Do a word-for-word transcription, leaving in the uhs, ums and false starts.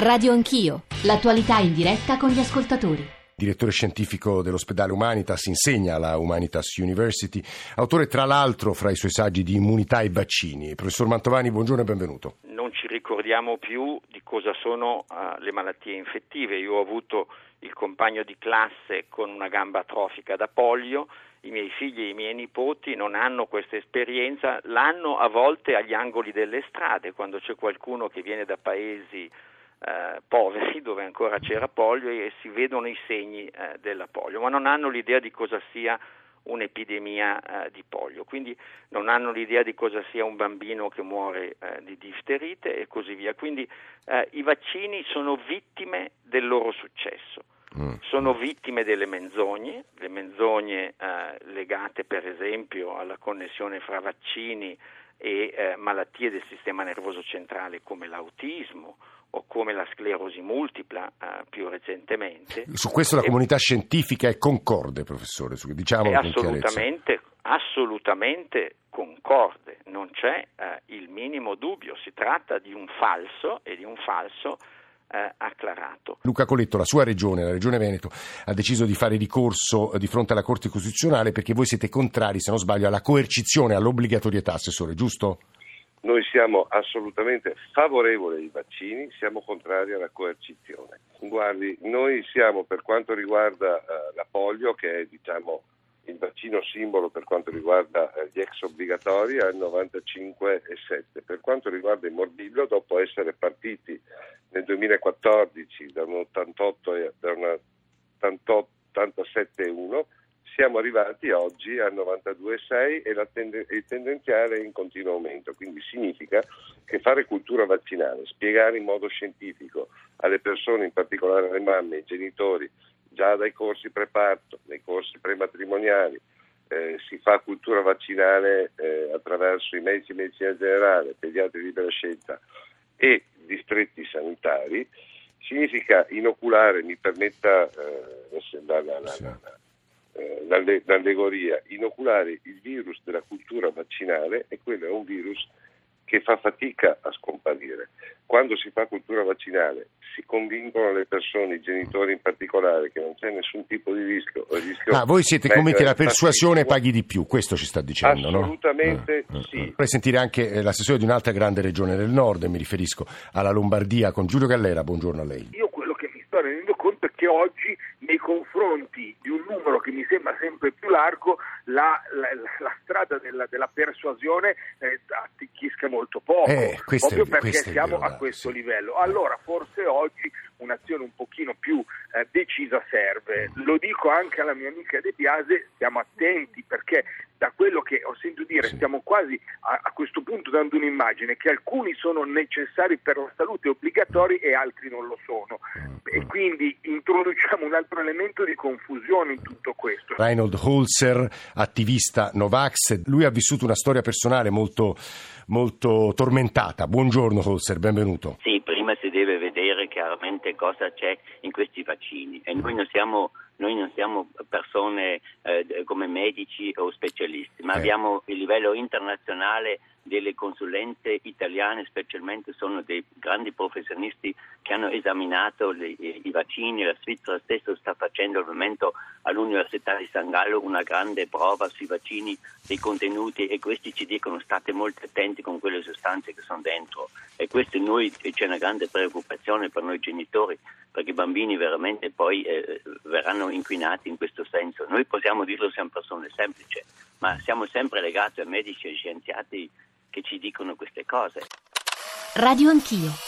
Radio Anch'io, l'attualità in diretta con gli ascoltatori. Direttore scientifico dell'ospedale Humanitas, insegna alla Humanitas University, autore tra l'altro fra i suoi saggi di Immunità e vaccini. Professor Mantovani, buongiorno e benvenuto. Non ci ricordiamo più di cosa sono uh, le malattie infettive. Io ho avuto il compagno di classe con una gamba atrofica da polio, i miei figli e i miei nipoti non hanno questa esperienza, l'hanno a volte agli angoli delle strade, quando c'è qualcuno che viene da paesi Eh, poveri dove ancora c'era polio e si vedono i segni eh, della polio, ma non hanno l'idea di cosa sia un'epidemia eh, di polio, quindi non hanno l'idea di cosa sia un bambino che muore eh, di difterite e così via. Quindi eh, i vaccini sono vittime del loro successo, mm. sono vittime delle menzogne, le menzogne eh, legate per esempio alla connessione fra vaccini e eh, malattie del sistema nervoso centrale come l'autismo o come la sclerosi multipla eh, più recentemente. Su questo la e... comunità scientifica è concorde, professore, su, diciamo con assolutamente, assolutamente concorde, non c'è eh, il minimo dubbio, si tratta di un falso e di un falso Eh, acclarato. Luca Coletto, la sua regione, la Regione Veneto, ha deciso di fare ricorso di fronte alla Corte Costituzionale perché voi siete contrari, se non sbaglio, alla coercizione, all'obbligatorietà, assessore, giusto? Noi siamo assolutamente favorevoli ai vaccini, siamo contrari alla coercizione. Guardi, noi siamo, per quanto riguarda eh, la polio, che è diciamo il vaccino simbolo per quanto riguarda eh, gli ex obbligatori, al novantacinque virgola sette. Per quanto riguarda il morbillo, dopo essere partiti nel duemilaquattordici da un ottantotto, da un ottantasette virgola uno, siamo arrivati oggi al novantadue virgola sei e la tende, il tendenziale è in continuo aumento. Quindi significa che fare cultura vaccinale, spiegare in modo scientifico alle persone, in particolare alle mamme, ai genitori, già dai corsi preparto, nei corsi prematrimoniali, eh, si fa cultura vaccinale eh, attraverso i medici di medicina generale, pediatri di libera scelta e distretti sanitari, significa inoculare, mi permetta eh, la, la, la, la, eh, l'alle, l'allegoria, inoculare il virus della cultura vaccinale, e quello è un virus che fa fatica a scomparire. Quando si fa cultura vaccinale si convincono le persone, i genitori in particolare, che non c'è nessun tipo di rischio. rischio Ma voi siete convinti che la persuasione paghi di più, questo ci sta dicendo, assolutamente no? Assolutamente sì. Vorrei sentire anche l'assessore di un'altra grande regione del nord, mi riferisco alla Lombardia, con Giulio Gallera, buongiorno a lei. Io quello che mi sto rendendo conto è che oggi, nei confronti di un numero che mi sembra sempre più largo, la, la, la strada della, della persuasione eh, attecchisca molto poco, eh, proprio è, perché siamo vero, a questo sì. livello. Allora forse oggi un'azione un pochino più eh, decisa serve. Mm. Lo dico anche alla mia amica De Biase, stiamo attenti, perché da quello che ho sentito dire sì. stiamo quasi a, a questo punto dando un'immagine che alcuni sono necessari per la salute, obbligatori, e altri non lo sono. Mm. E quindi introduciamo un altro elemento di confusione in tutto questo. Reinhold Holzer, attivista NoVax, lui ha vissuto una storia personale molto, molto tormentata. Buongiorno Holzer, benvenuto. Sì, prima si deve vedere chiaramente cosa c'è in questi vaccini, e noi non siamo, noi non siamo persone eh, come medici o specialisti, ma eh. abbiamo il livello internazionale delle consulenze italiane, specialmente sono dei grandi professionisti che hanno esaminato le, i, i vaccini. La Svizzera stessa sta facendo al momento all'Università di San Gallo una grande prova sui vaccini, dei contenuti, e questi ci dicono state molto attenti con quelle sostanze che sono dentro, e questo noi, c'è una grande preoccupazione per noi genitori, perché i bambini veramente poi eh, verranno inquinati in questo senso. Noi possiamo dirlo, siamo persone semplici, ma siamo sempre legati a medici e scienziati che ci dicono queste cose. Radio Anch'io.